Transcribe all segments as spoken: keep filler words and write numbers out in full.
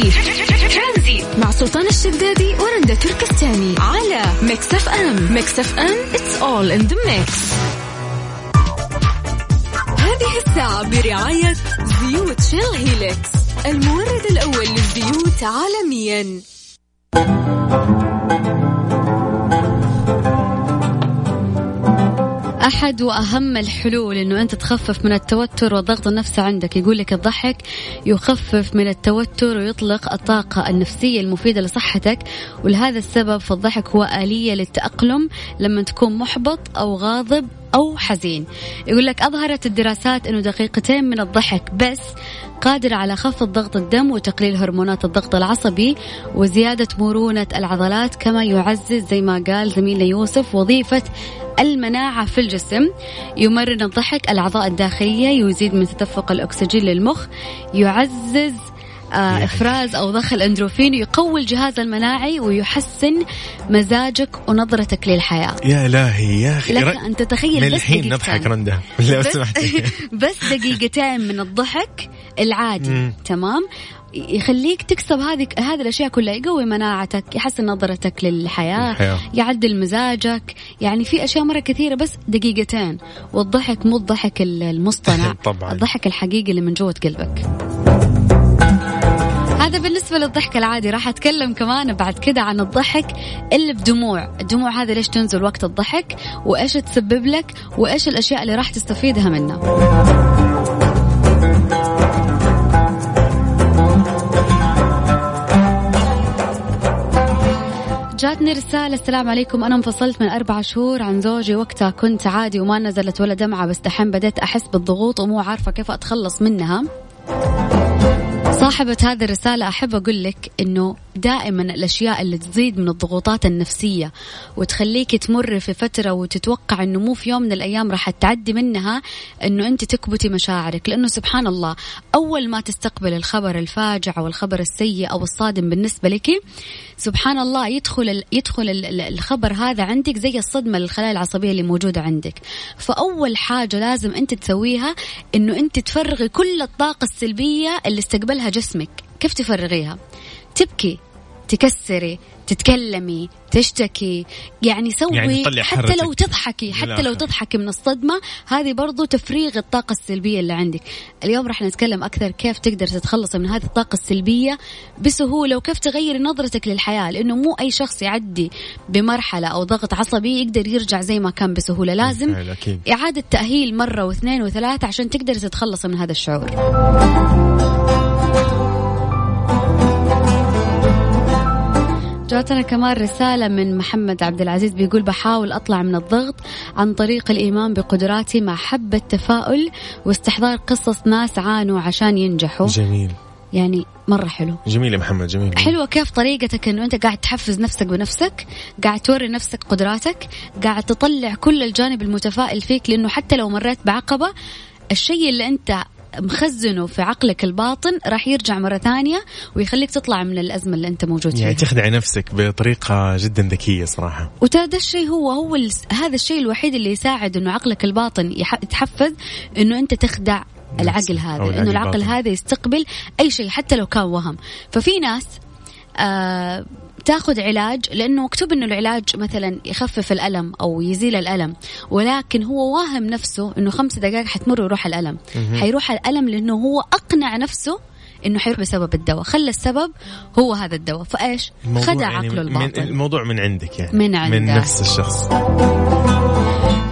ترانزيت مع سلطان الشدادي ورندة تركستاني على ميكس اف ام. ميكس اف ام it's all in the mix. هذه الساعة برعاية زيوت شيل هيلكس المورد الأول للزيوت عالميا. أحد وأهم الحلول إنه أنت تخفف من التوتر والضغط النفسي عندك. يقول لك الضحك يخفف من التوتر ويطلق الطاقة النفسية المفيدة لصحتك، ولهذا السبب فالضحك هو آلية للتأقلم لما تكون محبط أو غاضب أو حزين. يقول لك أظهرت الدراسات أنه دقيقتين من الضحك بس قادر على خفض ضغط الدم وتقليل هرمونات الضغط العصبي وزيادة مرونة العضلات، كما يعزز زي ما قال زميلنا يوسف وظيفة المناعة في الجسم. يمرن الضحك الأعضاء الداخلية، يزيد من تدفق الأكسجين للمخ، يعزز إفراز أو ضخ أندروفين، يقوي الجهاز المناعي ويحسن مزاجك ونظرتك للحياة. يا إلهي يا أخي، لك أن تتخيل بس دقيقتين نضحك رندة لو سمحتي بس دقيقتين من الضحك العادي مم. تمام، يخليك تكسب هذه هذه الأشياء كلها، يقوي مناعتك، يحسن نظرتك للحياة، الحياة. يعدل مزاجك، يعني في أشياء مرة كثيرة بس دقيقتين. والضحك مو الضحك المصطنع الضحك الحقيقي اللي من جوة قلبك. هذا بالنسبة للضحك العادي. راح أتكلم كمان بعد كده عن الضحك اللي بدموع. الدموع هذا ليش تنزل وقت الضحك، وإيش تسبب لك، وإيش الأشياء اللي راح تستفيدها منها. جاتني رسالة: السلام عليكم، أنا انفصلت من أربع شهور عن زوجي، وقتها كنت عادي وما نزلت ولا دمعة، بس دحين بدأت أحس بالضغوط ومو عارفة كيف أتخلص منها. صاحبة هذه الرسالة أحب أقول لك إنه دائما الأشياء اللي تزيد من الضغوطات النفسية وتخليك تمر في فترة وتتوقع إنه مو في يوم من الأيام راح تعدي منها إنه أنت تكبتي مشاعرك، لأنه سبحان الله أول ما تستقبل الخبر الفاجع أو الخبر السيء أو الصادم بالنسبة لك، سبحان الله يدخل يدخل الخبر هذا عندك زي الصدمة للخلايا العصبية اللي موجودة عندك. فأول حاجة لازم أنت تسويها إنه أنت تفرغي كل الطاقة السلبية اللي استقبلها جسمك. كيف تفرغيها؟ تبكي، تكسري، تتكلمي، تشتكي، يعني سوي يعني حتى لو تضحكي حتى بالآخر. لو تضحكي من الصدمة هذه برضو تفريغ الطاقة السلبية اللي عندك. اليوم راح نتكلم أكثر كيف تقدر تتخلصي من هذه الطاقة السلبية بسهولة، وكيف تغير نظرتك للحياة، لأنه مو أي شخص يعدي بمرحلة أو ضغط عصبي يقدر يرجع زي ما كان بسهولة. لازم إعادة تأهيل مرة واثنين وثلاثة عشان تقدر تتخلصي من هذا الشعور. جاتنا كمان رسالة من محمد عبد العزيز بيقول: بحاول أطلع من الضغط عن طريق الإيمان بقدراتي مع حبة تفاؤل واستحضار قصص ناس عانوا عشان ينجحوا. جميل، يعني مرة حلو. جميل يا محمد، جميل. حلوة كيف طريقتك أنه أنت قاعد تحفز نفسك بنفسك، قاعد توري نفسك قدراتك، قاعد تطلع كل الجانب المتفائل فيك، لأنه حتى لو مريت بعقبة الشيء اللي أنت مخزنه في عقلك الباطن راح يرجع مرة ثانية ويخليك تطلع من الأزمة اللي أنت موجود فيها. يعني تخدع نفسك بطريقة جدا ذكية صراحة. وهذا الشيء هو هو ال... هذا الشيء الوحيد اللي يساعد إنه عقلك الباطن يتحفز إنه أنت تخدع العقل هذا، لأنه العقل باطن. هذا يستقبل أي شيء حتى لو كان وهم. ففي ناس آه تاخذ علاج لأنه مكتوب أنه العلاج مثلا يخفف الألم أو يزيل الألم، ولكن هو واهم نفسه أنه خمس دقائق حتمر ويروح الألم. حيروح الألم لأنه هو أقنع نفسه أنه حيروح بسبب الدواء، خلى السبب هو هذا الدواء. فإيش؟ خدع يعني عقله الباطن. الموضوع من عندك يعني من, عندك. من نفس الشخص.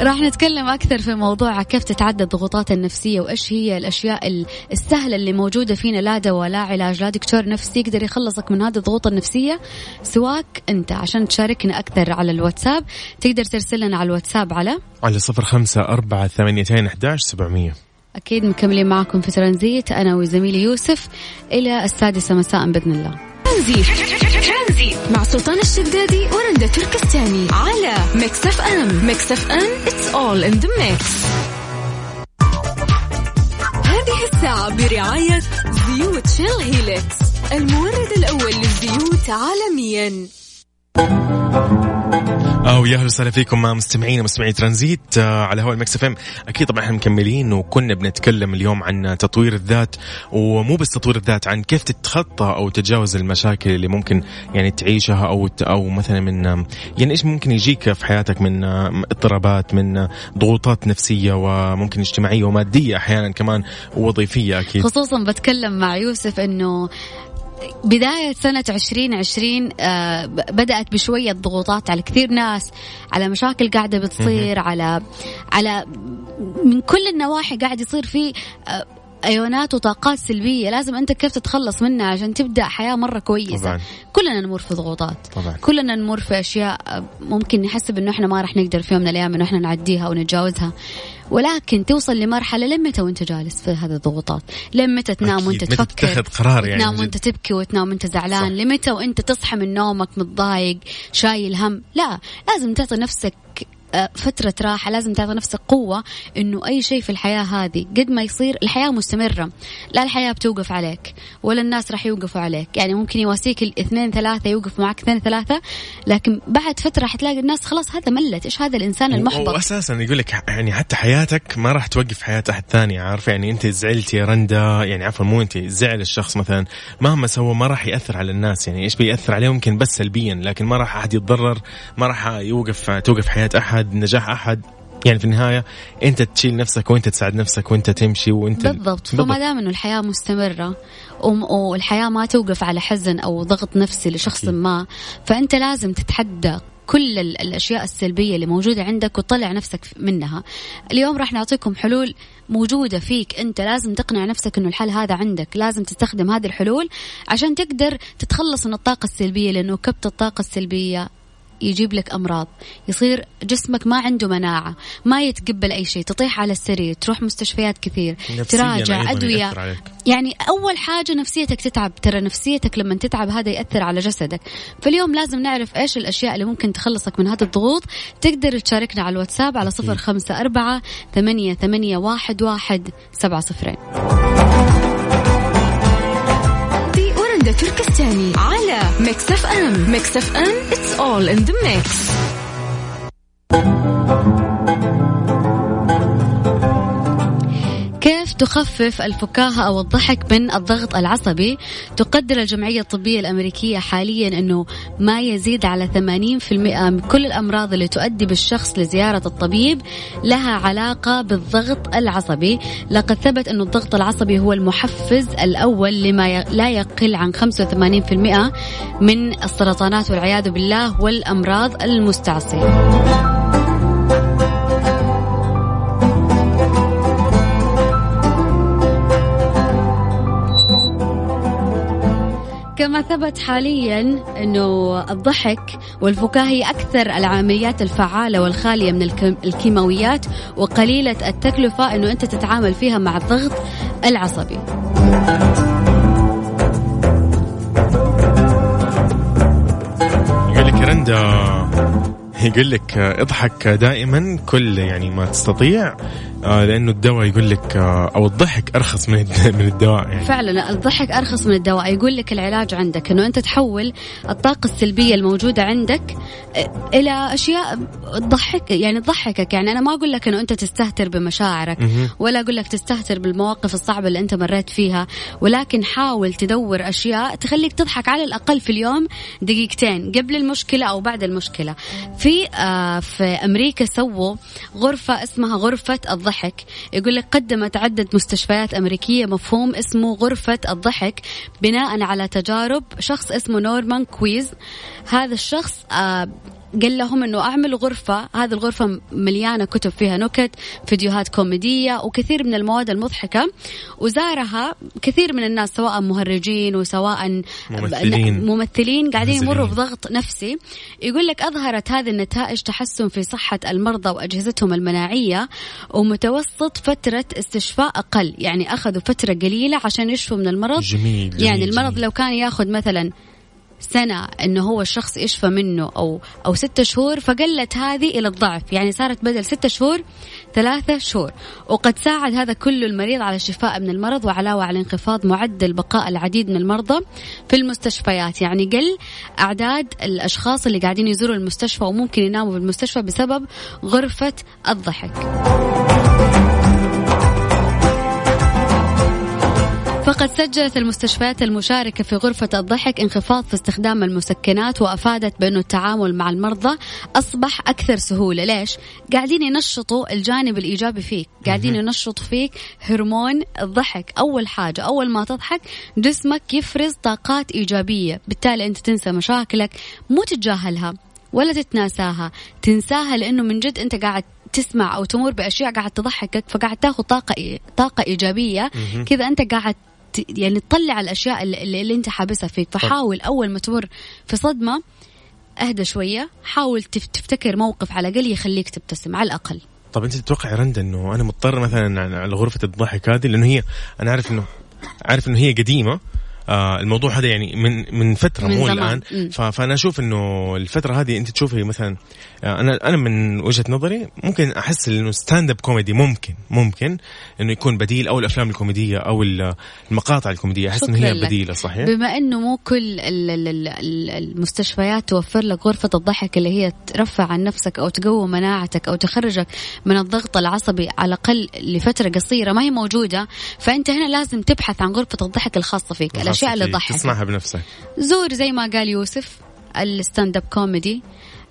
راح نتكلم أكثر في موضوع كيف تتعدى الضغوطات النفسية وإيش هي الأشياء السهلة اللي موجودة فينا، لا دواء لا علاج لا دكتور نفسي يقدر يخلصك من هذه الضغوط النفسية سواك أنت. عشان تشاركنا أكثر على الواتساب تقدر ترسل لنا على الواتساب على على صفر خمسة أربعة ثمانية اثنين واحد سبعمية. أكيد مكملين معكم في ترانزيت أنا وزميلي يوسف إلى السادسة مساء بإذن الله. ترانزيت مع سلطان الشدادي ورندة تركستاني على ميكس اف ام. ميكس اف ام it's all in the mix. هذه الساعة برعاية زيوت شيل هيلكس المورد الأول للزيوت عالميا. أو يا أهلا وسهلا فيكم مستمعين ومستمعي ترانزيت على هوا الميكس اف ام. أكيد طبعا احنا مكملين وكنا بنتكلم اليوم عن تطوير الذات، ومو بس تطوير الذات، عن كيف تتخطى أو تتجاوز المشاكل اللي ممكن يعني تعيشها أو أو مثلا من يعني إيش ممكن يجيك في حياتك من اضطرابات، من ضغوطات نفسية وممكن اجتماعية ومادية أحيانا كمان ووظيفية. أكيد خصوصا بتكلم مع يوسف إنه بداية سنة عشرين عشرين آه بدأت بشوية ضغوطات على كثير ناس، على مشاكل قاعدة بتصير، على على من كل النواحي قاعد يصير فيه آه ايونات وطاقات سلبيه، لازم انت كيف تتخلص منها عشان تبدا حياه مره كويسه. طبعاً. كلنا نمر في ضغوطات، طبعاً. كلنا نمر في اشياء ممكن نحسب انه احنا ما راح نقدر في يوم من الايام انه احنا نعديها ونتجاوزها، ولكن توصل لمرحله لمتى وانت جالس في هذه الضغوطات، لمتى تنام وانت تفكر، تاخذ قرار يعني، تنام وانت تبكي وتنام وانت زعلان، لمتى وانت تصحى من نومك متضايق شايل هم. لا، لازم تعطي نفسك فترة راحة، لازم تعطي نفسك قوة إنه أي شيء في الحياة هذه قد ما يصير الحياة مستمرة، لا الحياة بتوقف عليك ولا الناس رح يوقفوا عليك. يعني ممكن يواسيك الاثنين ثلاثة، يوقف معك اثنين ثلاثة، لكن بعد فترة حتلاقي الناس خلاص هذا ملت، إيش هذا الإنسان المحبط. وأساسا يقولك يعني حتى حياتك ما راح توقف حياة أحد ثاني، عارف يعني أنت زعلت يا رندة، يعني عفوا مو أنت، زعل الشخص مثلا مهما سوى ما راح يأثر على الناس، يعني إيش بيأثر عليهم يمكن بس سلبيا، لكن ما راح أحد يتضرر، ما راح يوقف توقف حياة أحد، نجاح أحد. يعني في النهاية أنت تشيل نفسك وأنت تساعد نفسك وأنت تمشي وأنت بالضبط. فما دام إنه الحياة مستمرة والحياة ما توقف على حزن أو ضغط نفسي لشخص ما، فأنت لازم تتحدى كل الأشياء السلبية اللي موجودة عندك وتطلع نفسك منها. اليوم راح نعطيكم حلول موجودة فيك، أنت لازم تقنع نفسك أنه الحل هذا عندك، لازم تستخدم هذه الحلول عشان تقدر تتخلص من الطاقة السلبية، لأنه كبت الطاقة السلبية يجيب لك أمراض، يصير جسمك ما عنده مناعة، ما يتقبل أي شيء، تطيح على السرير، تروح مستشفيات كثير، تراجع أدوية. يعني أول حاجة نفسيتك تتعب، ترى نفسيتك لما تتعب هذا يأثر على جسدك. فاليوم لازم نعرف إيش الأشياء اللي ممكن تخلصك من هذا الضغوط. تقدر تشاركنا على الواتساب على صفر خمسة أربعة ثمانية ثمانية واحد واحد سبعة صفرين. رندة تركستاني على ميكس اف ام. ميكس اف ام it's all in the mix. كيف تخفف الفكاهة أو الضحك من الضغط العصبي؟ تقدر الجمعية الطبية الأمريكية حاليا أنه ما يزيد على ثمانين بالمئة من كل الأمراض اللي تؤدي بالشخص لزيارة الطبيب لها علاقة بالضغط العصبي. لقد ثبت أنه الضغط العصبي هو المحفز الأول لما لا يقل عن خمسة وثمانين بالمئة من السرطانات والعياذ بالله والأمراض المستعصية. كما ثبت حاليا أنه الضحك والفكاهة هي أكثر العمليات الفعالة والخالية من الكيماويات وقليلة التكلفة أنه أنت تتعامل فيها مع الضغط العصبي. يقول لك رندا، يقول لك اضحك دائما كل يعني ما تستطيع، لأنه الدواء يقول لك أو الضحك أرخص من من الدواء. يعني فعلا الضحك أرخص من الدواء. يقول لك العلاج عندك إنه أنت تحول الطاقة السلبية الموجودة عندك إلى أشياء تضحك، يعني تضحكك. يعني أنا ما أقول لك إنه أنت تستهتر بمشاعرك، ولا أقول لك تستهتر بالمواقف الصعبة اللي أنت مريت فيها، ولكن حاول تدور أشياء تخليك تضحك على الأقل في اليوم دقيقتين قبل المشكلة أو بعد المشكلة. في آه في أمريكا سووا غرفة اسمها غرفة الضحك. يقول لك قدمت عدة مستشفيات أمريكية مفهوم اسمه غرفة الضحك بناء على تجارب شخص اسمه نورمان كويز. هذا الشخص آه قال لهم أنه أعملوا غرفة، هذه الغرفة مليانة كتب فيها نكت، فيديوهات كوميدية وكثير من المواد المضحكة، وزارها كثير من الناس سواء مهرجين وسواء ممثلين, ممثلين قاعدين يمروا بضغط نفسي. يقول لك أظهرت هذه النتائج تحسن في صحة المرضى وأجهزتهم المناعية ومتوسط فترة استشفاء أقل، يعني أخذوا فترة قليلة عشان يشفوا من المرض. جميل جميل. يعني المرض جميل. لو كان يأخذ مثلا سنة إنه هو الشخص يشفى منه أو أو ستة شهور، فقلت هذه إلى الضعف، يعني صارت بدل ستة شهور ثلاثة شهور، وقد ساعد هذا كله المريض على الشفاء من المرض، وعلاوة على انخفاض معدل بقاء العديد من المرضى في المستشفيات. يعني قل أعداد الأشخاص اللي قاعدين يزوروا المستشفى وممكن يناموا في المستشفى بسبب غرفة الضحك. فقد سجلت المستشفيات المشاركة في غرفة الضحك انخفاض في استخدام المسكنات، وأفادت بأنه التعامل مع المرضى أصبح أكثر سهولة. ليش؟ قاعدين ينشطوا الجانب الإيجابي فيك، قاعدين ينشطوا فيك هرمون الضحك. أول حاجة، أول ما تضحك جسمك يفرز طاقات إيجابية، بالتالي أنت تنسى مشاكلك، مو تتجاهلها ولا تتناساها، تنساها لأنه من جد أنت قاعد تسمع أو تمر بأشياء قاعد تضحكك، فقاعد تاخذ طاقة طاقة إيجابية. كذا أنت قاعد يعني تطلع الأشياء اللي, اللي أنت حابسها فيك. فحاول أول ما تمر في صدمة أهدى شوية، حاول تفتكر موقف على الأقل يخليك تبتسم على الأقل. طب أنت تتوقع رندة إنه أنا مضطر مثلا على غرفة الضحك هذه، لأنه هي أنا عارف إنه عارف إنه هي قديمة، آه الموضوع هذا يعني من من فترة مو الآن، فأنا أشوف إنه الفترة هذه أنت تشوفي مثلا، آه أنا أنا من وجهة نظري ممكن أحس إنه ستاند أب كوميدي ممكن ممكن إنه يكون بديل، أو الأفلام الكوميدية أو المقاطع الكوميدية، أحس إن هي بديلة. صحيح، بما إنه مو كل المستشفيات توفر لك غرفة الضحك اللي هي ترفع عن نفسك أو تقوي مناعتك أو تخرجك من الضغط العصبي على الأقل لفترة قصيرة، ما هي موجودة. فأنت هنا لازم تبحث عن غرفة الضحك الخاصة فيك، الأشياء اللي تضحك تسمعها بنفسك. زور زي ما قال يوسف الستاند اب كوميدي،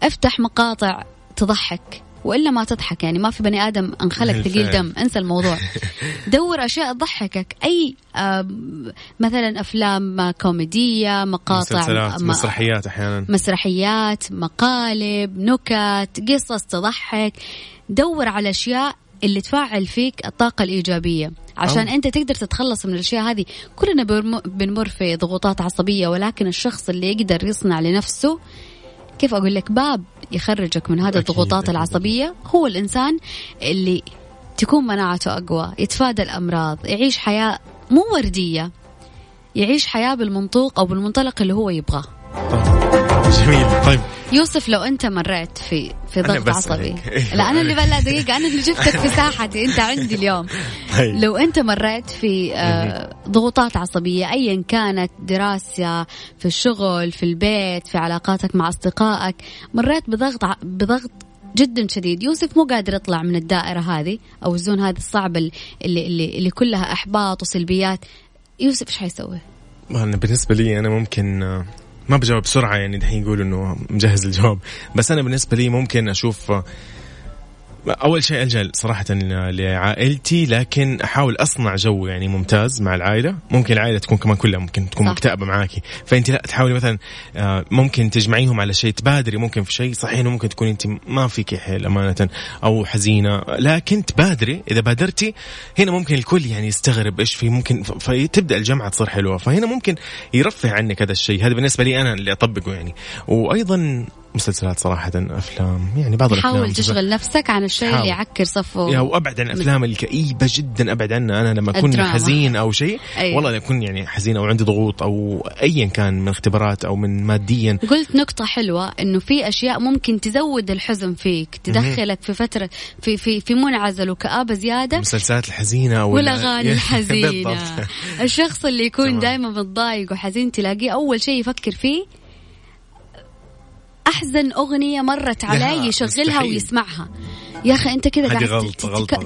افتح مقاطع تضحك، وإلا ما تضحك. يعني ما في بني آدم انخلق ثقيل دم، انسى الموضوع. دور أشياء تضحكك، أي مثلا أفلام كوميدية، مقاطع، مسرحيات، أحيانا مسرحيات، مقالب، نكت، قصص تضحك. دور على أشياء اللي تفاعل فيك الطاقة الإيجابية عشان أنت تقدر تتخلص من الأشياء هذه. كلنا بنمر في ضغوطات عصبية، ولكن الشخص اللي يقدر يصنع لنفسه، كيف أقول لك، باب يخرجك من هذه الضغوطات العصبية، هو الإنسان اللي تكون مناعته أقوى، يتفادى الأمراض، يعيش حياة مو وردية، يعيش حياة بالمنطوق أو بالمنطلق اللي هو يبغاه. جميل. طيب يوسف، لو أنت مريت في في ضغط عصبي، لا أنا اللي بلا دقيقة، أنا اللي جبتك في ساحتي، أنت عندي اليوم. لو أنت مريت في ضغوطات عصبية أيا كانت، دراسة، في الشغل، في البيت، في علاقاتك مع أصدقائك، مريت بضغط بضغط جدا شديد، يوسف مو قادر يطلع من الدائرة هذه أو الزون هذه الصعبة اللي اللي اللي كلها أحباط وسلبيات، يوسف إيش حيسوي؟ أنا بالنسبة لي أنا ممكن ما بجاوب بسرعة، يعني دحين يقولوا إنه مجهز الجواب، بس أنا بالنسبة لي ممكن أشوف أول شيء ألجأ صراحة لعائلتي، لكن أحاول أصنع جو يعني ممتاز مع العائلة. ممكن العائلة تكون كمان كلها ممكن تكون مكتئبة معاكي، فأنت لا تحاولي مثلا ممكن تجمعيهم على شيء، تبادري ممكن في شيء صحيح، ممكن تكون أنت ما فيك حيل أمانة أو حزينة، لكن تبادري. إذا بادرتي هنا ممكن الكل يعني يستغرب إيش في، ممكن فتبدأ الجمعة تصير حلوة، فهنا ممكن يرفع عنك هذا الشيء. هذا بالنسبة لي أنا اللي أطبقه يعني. وأيضا مسلسلات صراحة، أفلام يعني بعض الأفلام حاول تشغل نفسك عن الشيء حاول. اللي يعكر صفه يعني، وأبعد عن الأفلام الكئيبة جدا، أبعد عنها. أنا لما أكون حزين أو شيء، أيوة. والله لما أكون يعني حزين أو عندي ضغوط أو أيا كان من اختبارات أو من ماديا. قلت نقطة حلوة، إنه في أشياء ممكن تزود الحزن فيك، تدخلك في فترة في في في منعزل وكآبة زيادة، مسلسلات الحزينة والأغاني الحزينة. الشخص اللي يكون دائما متضايق وحزين، تلاقيه أول شيء يفكر فيه أحزن أغنية مرت علي، يشغلها ويسمعها. يا أخي أنت كذا قاعد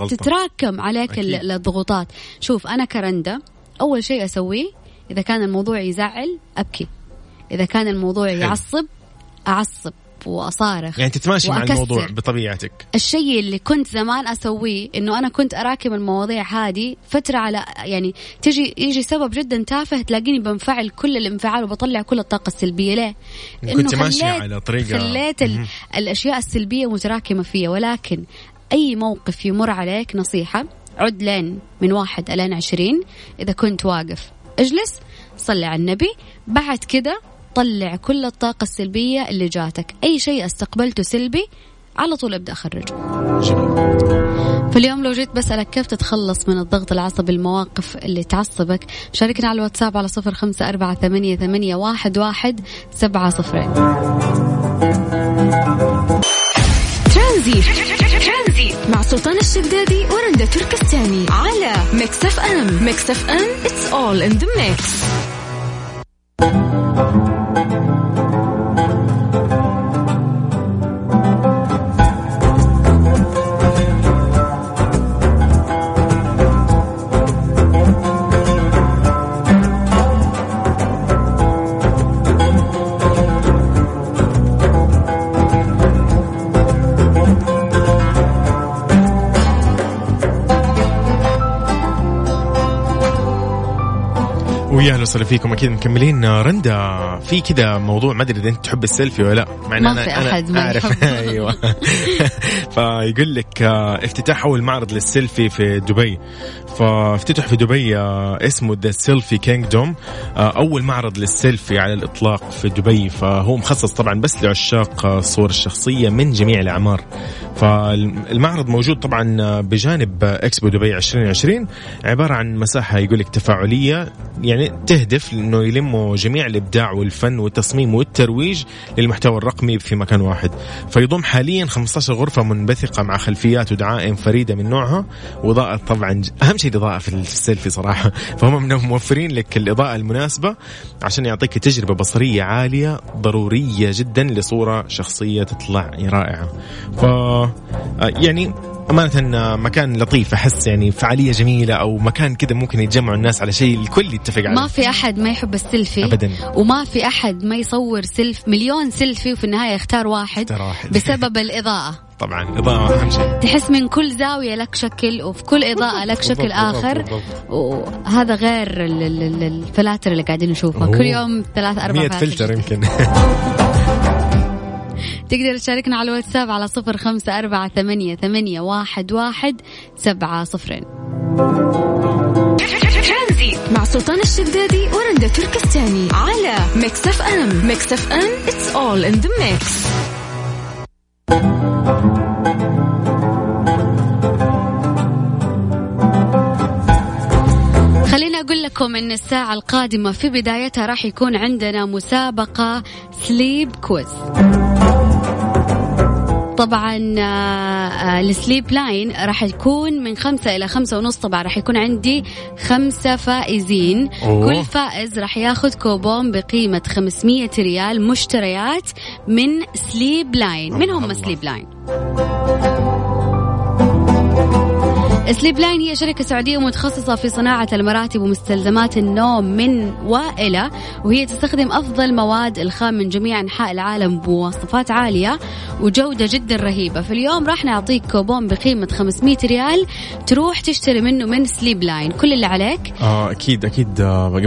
تتراكم عليك أكيد. الضغوطات. شوف أنا كرندة أول شيء أسويه، إذا كان الموضوع يزعل أبكي، إذا كان الموضوع يعصب أعصب وأصارخ، يعني تتماشي مع الموضوع بطبيعتك. الشيء اللي كنت زمان أسويه إنه أنا كنت أراكم المواضيع هذه فترة على يعني، تجي يجي سبب جدا تافه تلاقيني بنفعل كل الانفعال وبطلع كل الطاقة السلبية. ليه؟ كنت ماشية على طريقة، خليت ال... الأشياء السلبية متراكمة فيها. ولكن أي موقف يمر عليك، نصيحة، عد لين من واحد إلى عشرين. إذا كنت واقف اجلس صلي على النبي، بعد كده طلع كل الطاقة السلبية اللي جاتك. أي شيء استقبلته سلبي على طول أبدأ أخرجه. فاليوم لو جيت بسألك كيف تتخلص من الضغط العصبي، المواقف اللي تعصبك، شاركنا على الواتساب على صفر خمسة أربعة ثمانية ثمانية واحد واحد سبعة صفرين. ترانزيت مع سلطان الشدادي ورندة تركستاني على ميكس اف ام. ميكس اف ام it's all in the mix. ويا اهلا وسهلا فيكم. اكيد مكملين رندا في كذا موضوع، ما ادري اذا انت تحب السيلفي ولا لا، مع ان انا ما اعرف. ايوه فيقول لك افتتاح اول معرض للسيلفي في دبي، فافتتح في دبي اسمه The Selfie Kingdom، اول معرض للسيلفي على الاطلاق في دبي، فهو مخصص طبعا بس لعشاق الصور الشخصيه من جميع الاعمار. فالمعرض موجود طبعا بجانب أكسبو دبي عشرين عشرين، عباره عن مساحه يقول لك تفاعليه، يعني تهدف لأنه يلموا جميع الإبداع والفن والتصميم والترويج للمحتوى الرقمي في مكان واحد. فيضم حاليا خمسة عشر غرفة منبثقة مع خلفيات ودعائم فريدة من نوعها، وإضاءة طبعا أهم شيء الإضاءة في السيلفي صراحة، فهم موفرين لك الإضاءة المناسبة عشان يعطيك تجربة بصرية عالية ضرورية جدا لصورة شخصية تطلع رائعة. ف يعني أمانة مكان لطيف، أحس يعني فعالية جميلة، أو مكان كده ممكن يتجمعوا الناس على شيء الكل يتفق عليه. ما في أحد ما يحب السيلفي أبدا، وما في أحد ما يصور سيلف مليون سيلفي وفي النهاية يختار واحد بسبب الإضاءة. طبعا إضاءة أهم شيء، تحس من كل زاوية لك شكل، وفي كل إضاءة لك شكل آخر، وهذا غير الفلاتر اللي قاعدين نشوفه كل يوم ثلاث أربع مية فلتر يمكن. تقدر تشاركنا على الواتساب على صفر خمسة أربعة ثمانية ثمانية واحد واحد سبعة صفرين. مع سلطان الشدادي ورندة تركستاني على ميكس اف ام. ميكس اف ام it's all in the mix. خلينا أقول لكم إن الساعة القادمة في بدايتها راح يكون عندنا مسابقة سليب كويز. طبعا السليب لاين راح يكون من خمسة إلى خمسة ونص، طبعا راح يكون عندي خمسة فائزين. أوه. كل فائز راح ياخذ كوبون بقيمة خمسمية ريال مشتريات من سليب لاين. من هم سليب لاين؟ سليب لاين هي شركة سعودية متخصصة في صناعة المراتب ومستلزمات النوم من وائلة، وهي تستخدم أفضل مواد الخام من جميع أنحاء العالم بمواصفات عالية وجودة جدا رهيبة. في اليوم راح نعطيك كوبون بقيمة خمسمية ريال تروح تشتري منه من سليب لاين. كل اللي عليك آه أكيد أكيد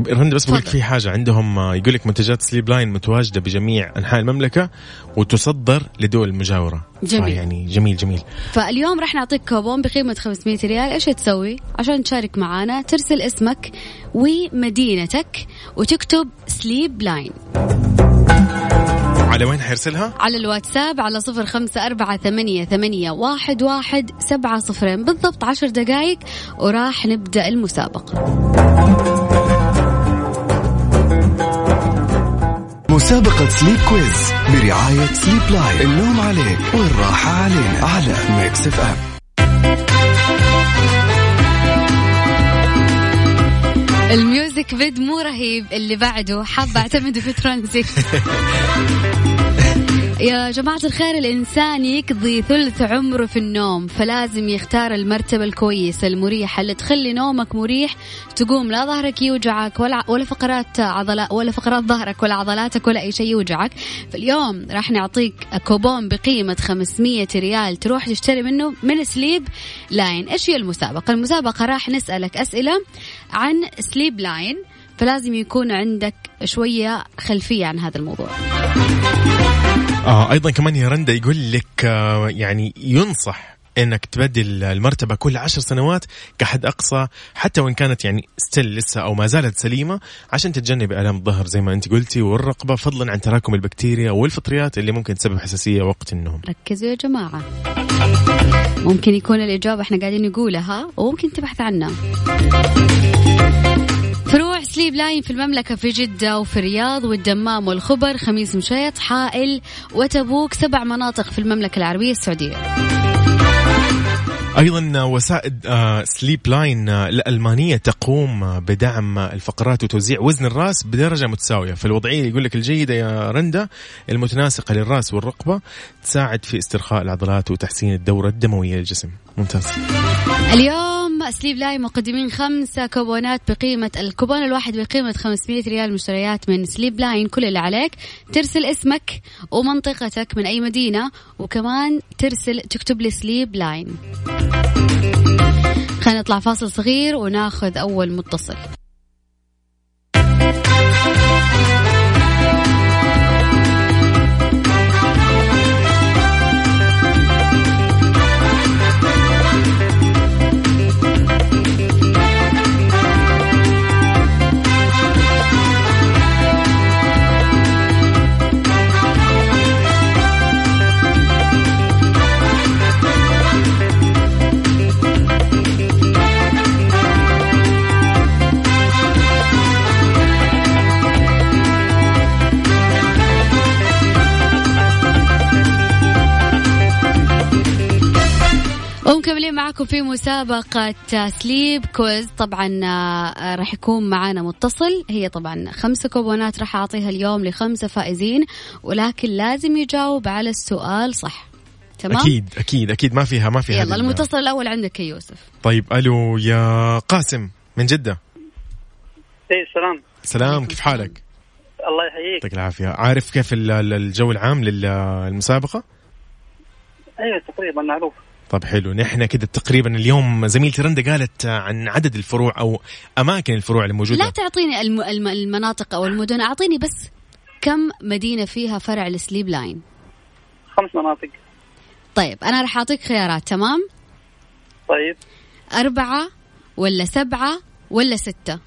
رند، بس بقولك في حاجة عندهم، يقولك منتجات سليب لاين متواجدة بجميع أنحاء المملكة وتصدر لدول مجاورة. جميل. يعني جميل جميل. فاليوم راح نعطيك كوبون بقيمة خمسمية ريال. إيش تسوي عشان تشارك معانا؟ ترسل اسمك ومدينتك وتكتب سليب لاين. على وين حيرسلها؟ على الواتساب على صفر خمسة أربعة ثمانية ثمانية واحد واحد سبعة صفرين. بالضبط عشر دقايق وراح نبدأ المسابقة. مسابقة سليب كويز برعاية سليب لاين، النوم عليك والراحة علينا، على ميكس اف ام. الميوزك فيد مو رهيب، اللي بعده حابة اعتمده في ترانزيت. يا جماعة الخير، الإنسان يقضي ثلث عمره في النوم، فلازم يختار المرتبة الكويسة المريحة اللي تخلي نومك مريح، تقوم لا ظهرك يوجعك ولا ولا فقرات عضلة ولا فقرات ظهرك ولا عضلاتك ولا أي شيء يوجعك. فاليوم راح نعطيك كوبون بقيمة خمسمية ريال تروح تشتري منه من سليب لاين. إيش هي المسابقة؟ المسابقة راح نسألك أسئلة عن سليب لاين، فلازم يكون عندك شوية خلفية عن هذا الموضوع. آه أيضا كمان يا رندا يقول لك آه يعني ينصح أنك تبدل المرتبة كل عشر سنوات كحد أقصى، حتى وإن كانت يعني ستيل لسه أو ما زالت سليمة، عشان تتجنب آلام الظهر زي ما أنت قلتي والرقبة، فضلا عن تراكم البكتيريا والفطريات اللي ممكن تسبب حساسية وقت النوم. ركزوا يا جماعة، ممكن يكون الإجابة إحنا قاعدين نقولها وممكن تبحث عنها. فروع سليب لاين في المملكة في جدة وفي الرياض والدمام والخبر، خميس مشيط، حائل وتبوك، سبع مناطق في المملكة العربية السعودية. أيضا وسائد سليب لاين الألمانية تقوم بدعم الفقرات وتوزيع وزن الرأس بدرجة متساوية. فالوضعية يقول لك الجيدة يا رندة المتناسقة للرأس والرقبة تساعد في استرخاء العضلات وتحسين الدورة الدموية للجسم. ممتاز. اليوم سليب لاين مقدمين خمسة كوبونات بقيمة الكوبون الواحد بقيمة خمسمائة ريال مشتريات من سليب لاين. كل اللي عليك ترسل اسمك ومنطقتك من أي مدينة، وكمان ترسل تكتب لي سليب لاين. خلينا نطلع فاصل صغير وناخذ أول متصل. مكملين معكم في مسابقة سليب كويز. طبعا راح يكون معنا متصل، هي طبعا خمسة كوبونات راح أعطيها اليوم لخمسة فائزين، ولكن لازم يجاوب على السؤال صح. تمام؟ أكيد أكيد أكيد ما فيها ما فيها يلا دلنا. المتصل الأول عندك يا يوسف. طيب ألو يا قاسم من جدة. إيه سلام. سلام كيف حالك؟ الله يحييك. يعطيك العافية. عارف كيف الجو العام للمسابقة؟ أيوة تقريبا معروف. طب حلو، نحن كده تقريبا اليوم زميلتي رندا قالت عن عدد الفروع أو أماكن الفروع الموجودة. لا تعطيني الم... المناطق أو المدن، أعطيني بس كم مدينة فيها فرع لسليب لاين. خمس مناطق. طيب أنا رح أعطيك خيارات. تمام. طيب أربعة ولا سبعة ولا ستة؟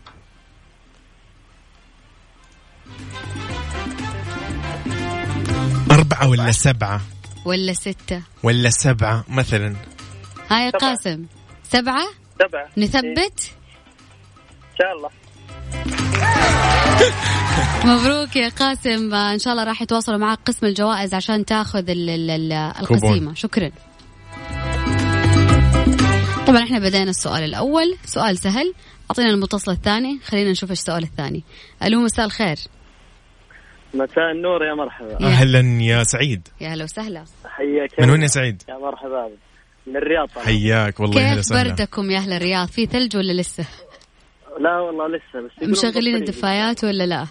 أربعة ولا سبعة ولا ستة ولا سبعة مثلا؟ هاي سبعة. قاسم سبعة سبعة نثبت إن شاء الله. مبروك يا قاسم، إن شاء الله راح يتواصلوا معك قسم الجوائز عشان تاخذ القسيمة. شكرا. طبعا احنا بدأنا السؤال الأول، سؤال سهل. أعطينا المتصل الثاني، خلينا نشوف ايش السؤال الثاني. ألو مساء الخير. مساء النور يا مرحبا. أهلا يا سعيد. يا هلا وسهلا. حياك. من وين يا سعيد؟ يا مرحبا من الرياض. حياك والله. كيف بردكم يا أهل الرياض؟ في ثلج ولا لسه؟ لا والله لسه. بس مشغلين الدفايات ولا لا؟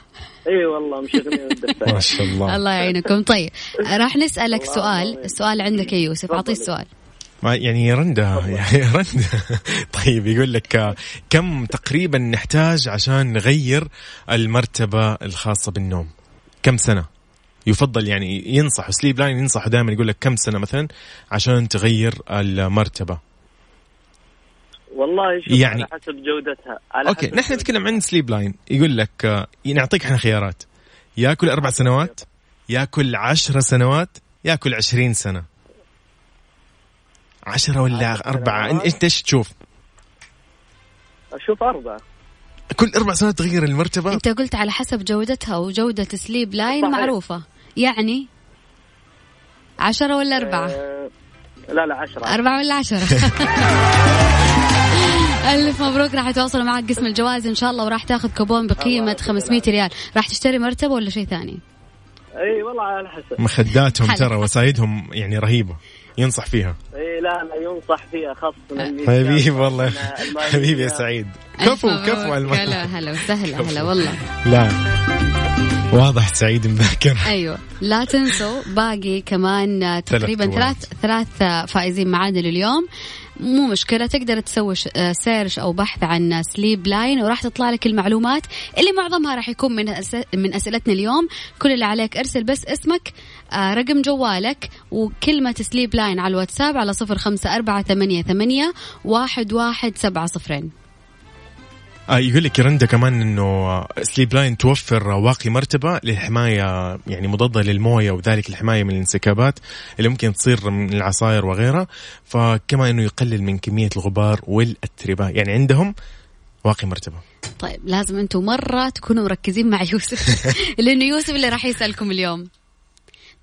إيه والله مشغلين الدفايات. ما شاء الله. الله يعينكم. طيب راح نسألك سؤال، السؤال عندك يا يوسف، أعطيه السؤال. يعني رندة يعني رندة طيب يقول لك كم تقريبا نحتاج عشان نغير المرتبة الخاصة بالنوم؟ كم سنة يفضل يعني ينصح سليب لاين ينصح دائما يقول لك كم سنة مثلا عشان تغير المرتبة؟ والله يعني على حسب جودتها. على أوكي حسب. نحن نتكلم عن سليب لاين يقول لك نعطيك احنا خيارات، يا كل أربع سنوات، يا كل عشر سنوات، يا كل عشرين سنة. عشرة ولا أربعة؟ أنت إيش تشوف؟ أشوف أربعة. كل أربع سنوات تغير المرتبة. أنت قلت على حسب جودتها، وجودة سليب لاين معروفة. يعني عشرة ولا أربعة؟ أه لا لا عشرة. أربعة ولا عشرة؟ ألف مبروك، راح يتواصل معك قسم الجوائز إن شاء الله، وراح تاخذ كوبون بقيمة خمسمائة ريال. راح تشتري مرتبة ولا شيء ثاني؟ أي والله على حسب. مخداتهم ترى وسايدهم يعني رهيبة، ينصح فيها. إيه لا لا ينصح فيها خاصة. حبيبي والله حبيبي يا سعيد. كفو كفو. هلا هلا وسهلا. هلا والله. لا واضح سعيد مذاكر. أيوة لا تنسوا باقي كمان تقريبا ثلاث ثلاث فائزين معانا اليوم. مو مشكلة، تقدر تسوي سيرش أو بحث عن سليب لاين وراح تطلع لك المعلومات اللي معظمها راح يكون من من أسئلتنا اليوم. كل اللي عليك أرسل بس اسمك، رقم جوالك، وكلمة سليب لاين على الواتساب على صفر خمسة أربعة ثمانية ثمانية واحد واحد سبعة صفرين. يقول لك رندا كمان إنه سليب لاين توفر واقي مرتبة للحماية يعني مضادة للموية، وذلك الحماية من الانسكابات اللي ممكن تصير من العصائر وغيرها، فكما إنه يقلل من كمية الغبار والأتربة. يعني عندهم واقي مرتبة. طيب لازم أنتوا مرة تكونوا مركزين مع يوسف لأنه يوسف اللي راح يسألكم اليوم.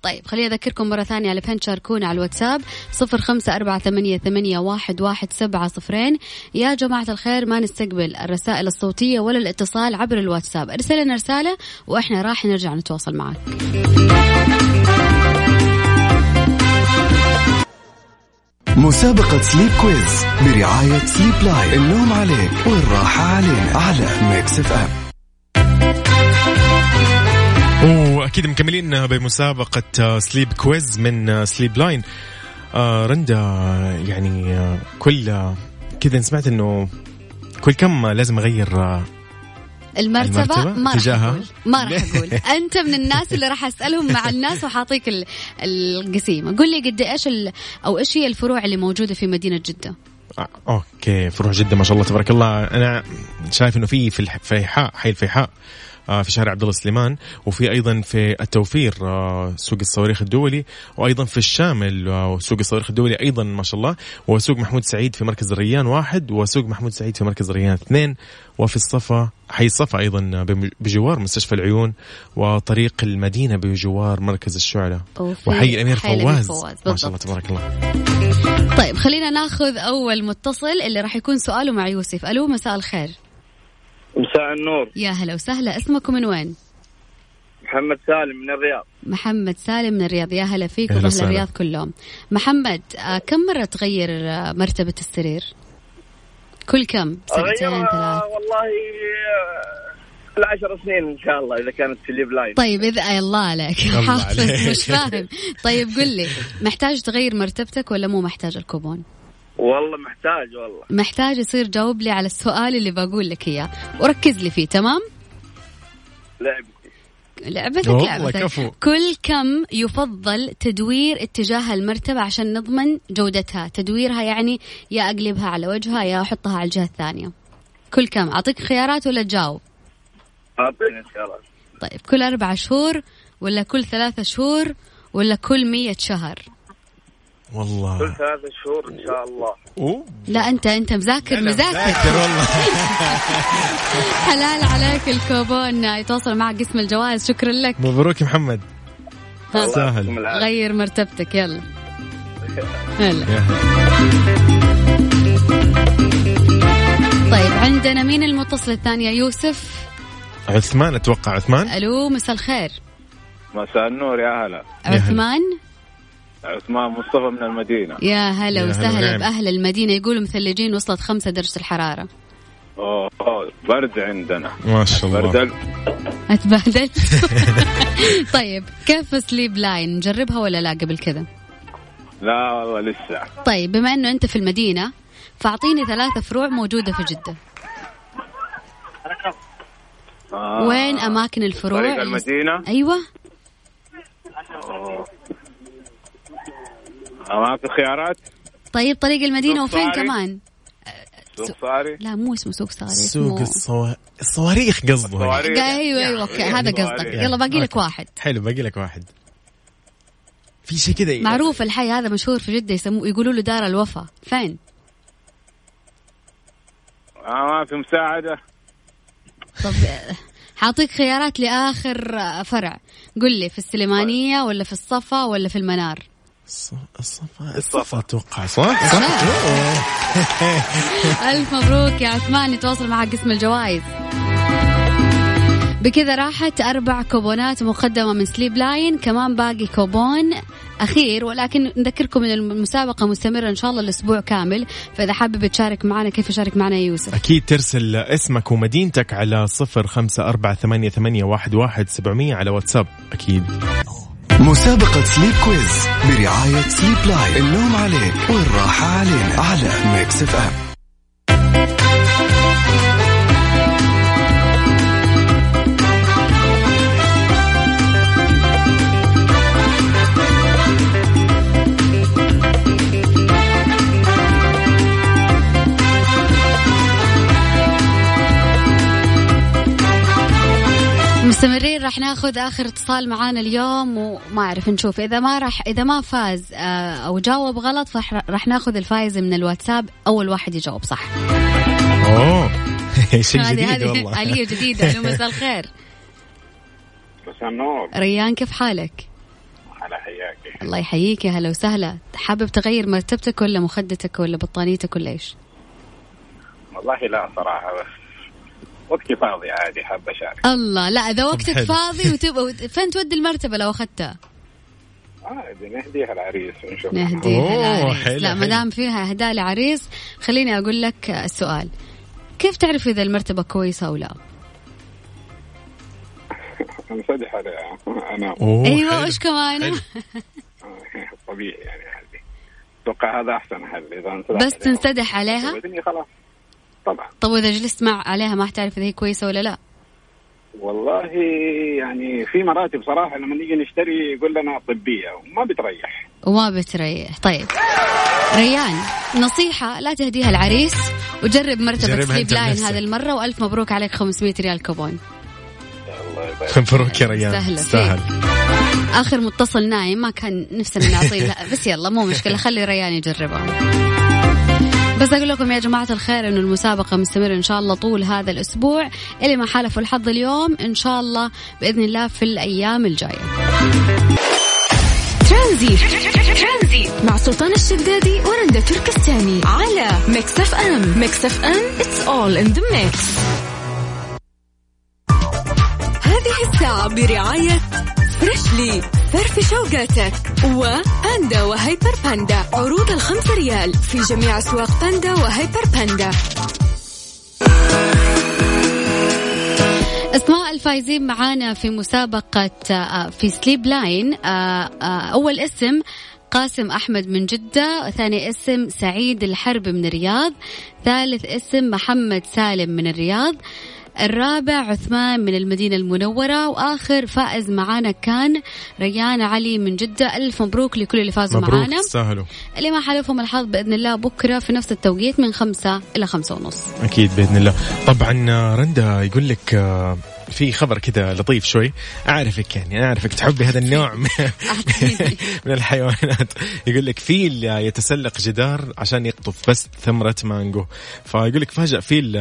طيب خليني أذكركم مرة ثانية على فين تشاركونا على الواتساب صفر خمسة أربعة ثمانية ثمانية واحد واحد سبعة صفرين. يا جماعة الخير ما نستقبل الرسائل الصوتية ولا الاتصال عبر الواتساب، ارسل لنا رسالة وإحنا راح نرجع نتواصل معك. مسابقة سليب كويز برعاية سليب لاين، النوم عليك والراحة علينا، على ميكس اف ام. وأكيد مكملين بمسابقة سليب كويز من سليب لاين. رندة يعني كل كذا سمعت إنه كل كم لازم أغير المرتبة, المرتبة ما راح أقول ما راح أقول أنت من الناس اللي راح أسألهم مع الناس وحاطيك القسيمة. قل لي قد إيش أو إيش هي الفروع اللي موجودة في مدينة جدة؟ أوكي فروع جدة ما شاء الله تبارك الله. أنا شايف إنه في في الفيحاء، حي الفيحاء في شارع عبد الله سليمان، وفي أيضا في التوفير سوق الصواريخ الدولي، وأيضا في الشامل سوق الصواريخ الدولي أيضا ما شاء الله، وسوق محمود سعيد في مركز الريان واحد، وسوق محمود سعيد في مركز الريان اثنين، وفي الصفا حي الصفا أيضا بجوار مستشفى العيون، وطريق المدينة بجوار مركز الشعلة، وحي الأمير فواز ما شاء الله تبارك الله. طيب خلينا ناخذ أول متصل اللي راح يكون سؤاله مع يوسف. ألو مساء الخير. مساء النور. يا هلا وسهلا، اسمكم من وين؟ محمد سالم من الرياض. محمد سالم من الرياض، يا هلا فيك وأهل الرياض كلهم. محمد كم مرة تغير مرتبة السرير؟ كل كم؟ سنتين ثلاث؟ والله العشر سنين إن شاء الله إذا كانت سليب لاين. طيب إذا الله عليك حافظ مش فاهم. طيب قل لي، محتاج تغير مرتبتك ولا مو محتاج الكوبون؟ والله محتاج، والله محتاج. يصير جاوب لي على السؤال اللي بقول لك إياه وركز لي فيه، تمام؟ لعبتي لعبتك لعبتك. كل كم يفضل تدوير اتجاه المرتبة عشان نضمن جودتها؟ تدويرها يعني يا أقلبها على وجهها يا أحطها على الجهة الثانية. كل كم؟ أعطيك خيارات ولا تجاوب؟ أعطيني خيارات. طيب كل أربعة شهور ولا كل ثلاثة شهور ولا كل مية شهر؟ والله كل ثلاثة شهور إن شاء الله. أوه. لا أنت أنت مذاكر مذاكر والله. حلال عليك الكوبون، يتواصل معك قسم الجوائز. شكرا لك، مبروك محمد. سهل غير مرتبتك يلا. هلا. طيب عندنا مين المتصل الثاني يا يوسف؟ عثمان أتوقع. عثمان ألو مساء الخير. مساء النور يا هلا. عثمان عثمان مصطفى من المدينة. يا هلا وسهلا بأهل المدينة، يقولوا مثلجين وصلت خمسة درجة الحرارة. أوه برد عندنا ما شاء الله. برد أتبهدلت. طيب كيف سليب لاين، نجربها ولا لا قبل كذا؟ لا والله لسه. طيب بما أنه أنت في المدينة فأعطيني ثلاثة فروع موجودة في جدة. آه. وين أماكن الفروع؟ طريق المدينة. أيوة أوه. أماكن خيارات. طيب طريق المدينة وفين صاري. كمان سوق صاري. لا مو اسمه سوق صاري، سوق الصوا... الصواريخ قصده. أيوة أيوة أوكي هذا قصدك. يلا باقي لك واحد. حلو باقي لك واحد. في شيء كذا معروف الحي هذا مشهور في جدة يسموه يقولوا له دار الوفا، فين؟ ما في مساعدة. طب حاعطيك خيارات لآخر فرع، قل لي في السليمانية ولا في الصفا ولا في المنار؟ الصفا. الصفا توقع صح؟ صح. ألف مبروك يا عثمان، يتواصل معك قسم الجوائز. بكذا راحت أربع كوبونات مقدمة من سليب لاين، كمان باقي كوبون أخير، ولكن نذكركم أن المسابقة مستمرة إن شاء الله الأسبوع كامل، فإذا حابب تشارك معنا كيف يشارك معنا يوسف؟ أكيد ترسل اسمك ومدينتك على صفر خمسة أربعة ثمانية ثمانية واحد واحد سبعمية على واتساب. أكيد مسابقة سليب كويز برعاية سليب لاين، النوم عليك والراحة علينا، على ميكس اف ام. مستمرين، راح ناخذ آخر اتصال معانا اليوم، وما أعرف نشوف إذا ما راح إذا ما فاز أو جاوب غلط فراح ناخذ الفائز من الواتساب، أول واحد يجاوب صح. أوه شيء جديد والله. هذه آلية جديدة. مساء الخير. مساء النور. ريان كيف حالك؟ على حياك. الله يحييك، يا هلا وسهلا. حابب تغير مرتبتك ولا مخدتك ولا بطانيتك ولا ايش؟ والله لا صراحة، بس وقتي فاضي عادي حابة أشارك. الله، لا إذا وقتك فاضي وتبقى فين تودي المرتبة لو أخذتها؟ عادي نهديها العريس ونشوف. نهديها العريس، لا مدام فيها هدايا لعريس. خليني أقول لك السؤال، كيف تعرف إذا المرتبة كويسة أو لا؟ انفتح عليها أنا. أيوة، وش كمان؟ طبيعي يعني عادي، أتوقع هذا أحسن حل إذا بس تنسدح عليها. خلاص طبعا. طب وإذا جلست مع عليها ما تعرف إذا هي كويسة ولا لا؟ والله يعني في مراتب صراحة لما نيجي نشتري يقول لنا طبية وما بتريح وما بتريح. طيب ريان، نصيحة لا تهديها العريس وجرب مرتبة سليب لاين هذا المرة، وألف مبروك عليك خمسمية ريال كوبون. مبروك يا ريان، سهل سهل. آخر متصل نايم ما كان نفسنا نعطيه، بس يلا مو مشكلة، خلي ريان يجربها. بس أقول لكم يا جماعة الخير إنه المسابقة مستمرة إن شاء الله طول هذا الأسبوع، اللي ما حالفوا الحظ اليوم إن شاء الله بإذن الله في الأيام الجاية. ترانزيت مع سلطان الشدادي ورندة تركستاني على ميكس اف ام. ميكس اف ام it's all in the mix. هذه الساعة برعاية فريشلي، فرف شوقاتك، وباندا وهيبر باندا، عروض الخمس ريال في جميع أسواق باندا وهيبر باندا. اسماء الفائزين معانا في مسابقة في سليب لاين، أول اسم قاسم أحمد من جدة، ثاني اسم سعيد الحرب من الرياض، ثالث اسم محمد سالم من الرياض، الرابع عثمان من المدينة المنورة، وآخر فائز معانا كان ريان علي من جدة. ألف مبروك لكل اللي فازوا معانا، تستاهلوا. اللي ما حالفهم الحظ بإذن الله بكرة في نفس التوقيت من خمسة إلى خمسة ونص أكيد بإذن الله. طبعا رندا يقول لك في خبر كذا لطيف شوي، أعرفك يعني أنا أعرفك تحبي هذا النوع من, من الحيوانات. يقول لك فيل يتسلق جدار عشان يقطف بس ثمرة مانجو، فيقول لك فاجأ فيل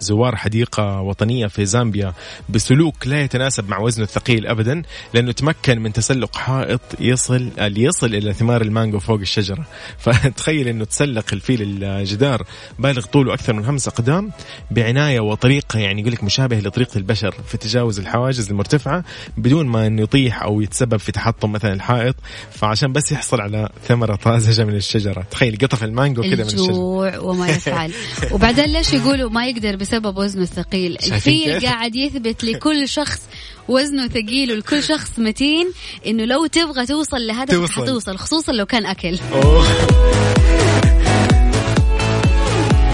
زوار حديقة وطنية في زامبيا بسلوك لا يتناسب مع وزنه الثقيل أبدا، لأنه تمكن من تسلق حائط يصل يصل إلى ثمار المانجو فوق الشجرة. فتخيل أنه تسلق الفيل الجدار بالغ طوله أكثر من خمسة أقدام بعناية وطريقة يعني يقول لك مشابهة لطريقة البشر في تجاوز الحواجز المرتفعة بدون ما أن يطيح أو يتسبب في تحطم مثلا الحائط، فعشان بس يحصل على ثمرة طازجة من الشجرة. تخيل قطف المانجو كده من الشجرة، الجوع وما يفعل. وبعدين ليش يقولوا ما يقدر بسبب وزنه الثقيل؟ الفيل قاعد يثبت لكل شخص وزنه ثقيل ولكل شخص متين إنه لو تبغى توصل لهدفك حتوصل، خصوصا لو كان أكل.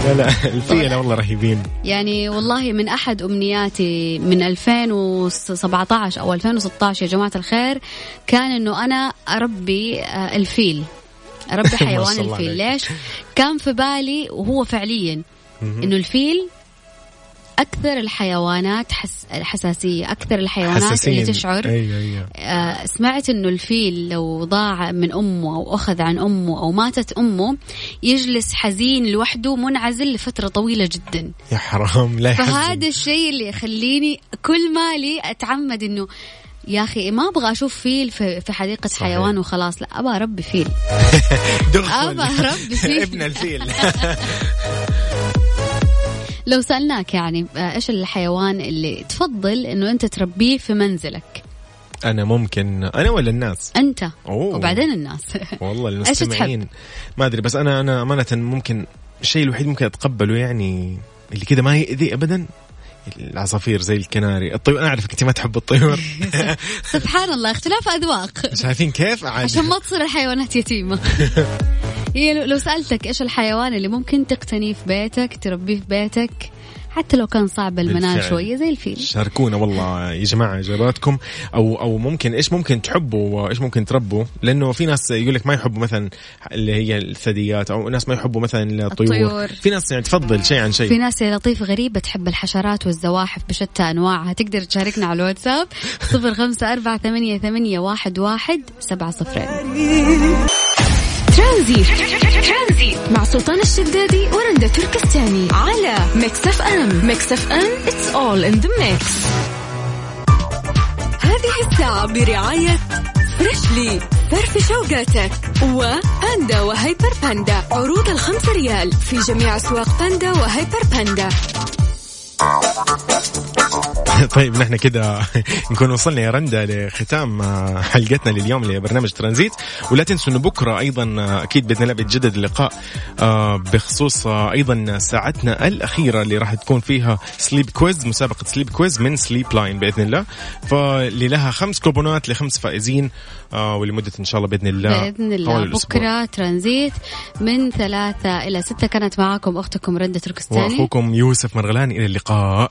لا لا الفيلة والله رهيبين يعني. والله من أحد أمنياتي من ألفين وسبعة عشر أو ألفين وستة عشر يا جماعة الخير كان أنه أنا أربي الفيل، أربي حيوان الفيل. ليش؟ كان في بالي وهو فعليا أنه الفيل أكثر الحيوانات حس... حساسية، أكثر الحيوانات حساسين. اللي تشعر أي أي. آه، سمعت أنه الفيل لو ضاع من أمه أو أخذ عن أمه أو ماتت أمه يجلس حزين لوحده منعزل لفترة طويلة جدا. يا حرام لا يحزن. فهذا الشيء اللي يخليني كل مالي أتعمد أنه يا أخي ما أبغى أشوف فيل في حديقة صحيح. حيوان وخلاص، لا أبغى ربي فيل. أبغى ربي فيل. ابن الفيل. لو سألناك يعني إيش الحيوان اللي تفضل إنه أنت تربيه في منزلك؟ أنا ممكن أنا ولا الناس؟ أنت. أوه. وبعدين الناس. والله المستمعين ما أدري، بس أنا أنا أمانة ممكن الشيء الوحيد ممكن أتقبله يعني اللي كده ما يؤذي أبدا العصافير زي الكناري. الطيور أنا أعرفك أنت ما تحب الطيور. سبحان الله اختلاف أذواق. شايفين كيف؟ عشان ما تصير الحيوانات يتيمة. هي لو سألتك إيش الحيوان اللي ممكن تقتنيه في بيتك تربيه في بيتك حتى لو كان صعب المنال شوية زي الفيل؟ شاركونا والله يا جماعة إجاباتكم، أو أو ممكن إيش ممكن تحبوا وإيش ممكن تربوا، لأنه في ناس يقولك ما يحبوا مثلا اللي هي الثدييات، أو ناس ما يحبوا مثلا الطيور. الطيور في ناس يعني تفضل شيء عن شيء. في ناس يا لطيف غريبة تحب الحشرات والزواحف بشتى أنواعها. تقدر تشاركنا على الواتساب صفر خمسة أربعة ثمانية ثمانية واحد واحد سبعة صفرين. ترانزيت مع سلطان الشدادي ورندة تركستاني على ميكس اف ام. ميكس اف ام it's all in the mix. هذه الساعة برعاية فريشلي فرف شوقاتك، وباندا وهيبر باندا عروض الخمس ريال في جميع أسواق باندا وهيبر باندا. طيب نحن كده نكون وصلنا يا رندا لختام حلقتنا لليوم لبرنامج ترانزيت، ولا تنسوا أن بكرة أيضا أكيد بإذن الله بيتجدد اللقاء بخصوص أيضا ساعتنا الأخيرة اللي راح تكون فيها سليب كويز، مسابقة سليب كويز من سليب لاين بإذن الله، فاللي لها خمس كوبونات لخمس فائزين ولمدة إن شاء الله بإذن الله بإذن الله بكرة ترانزيت من ثلاثة إلى ستة. كانت معاكم أختكم رندة تركستاني وأخوكم يوسف مرغلاني، إلى اللقاء.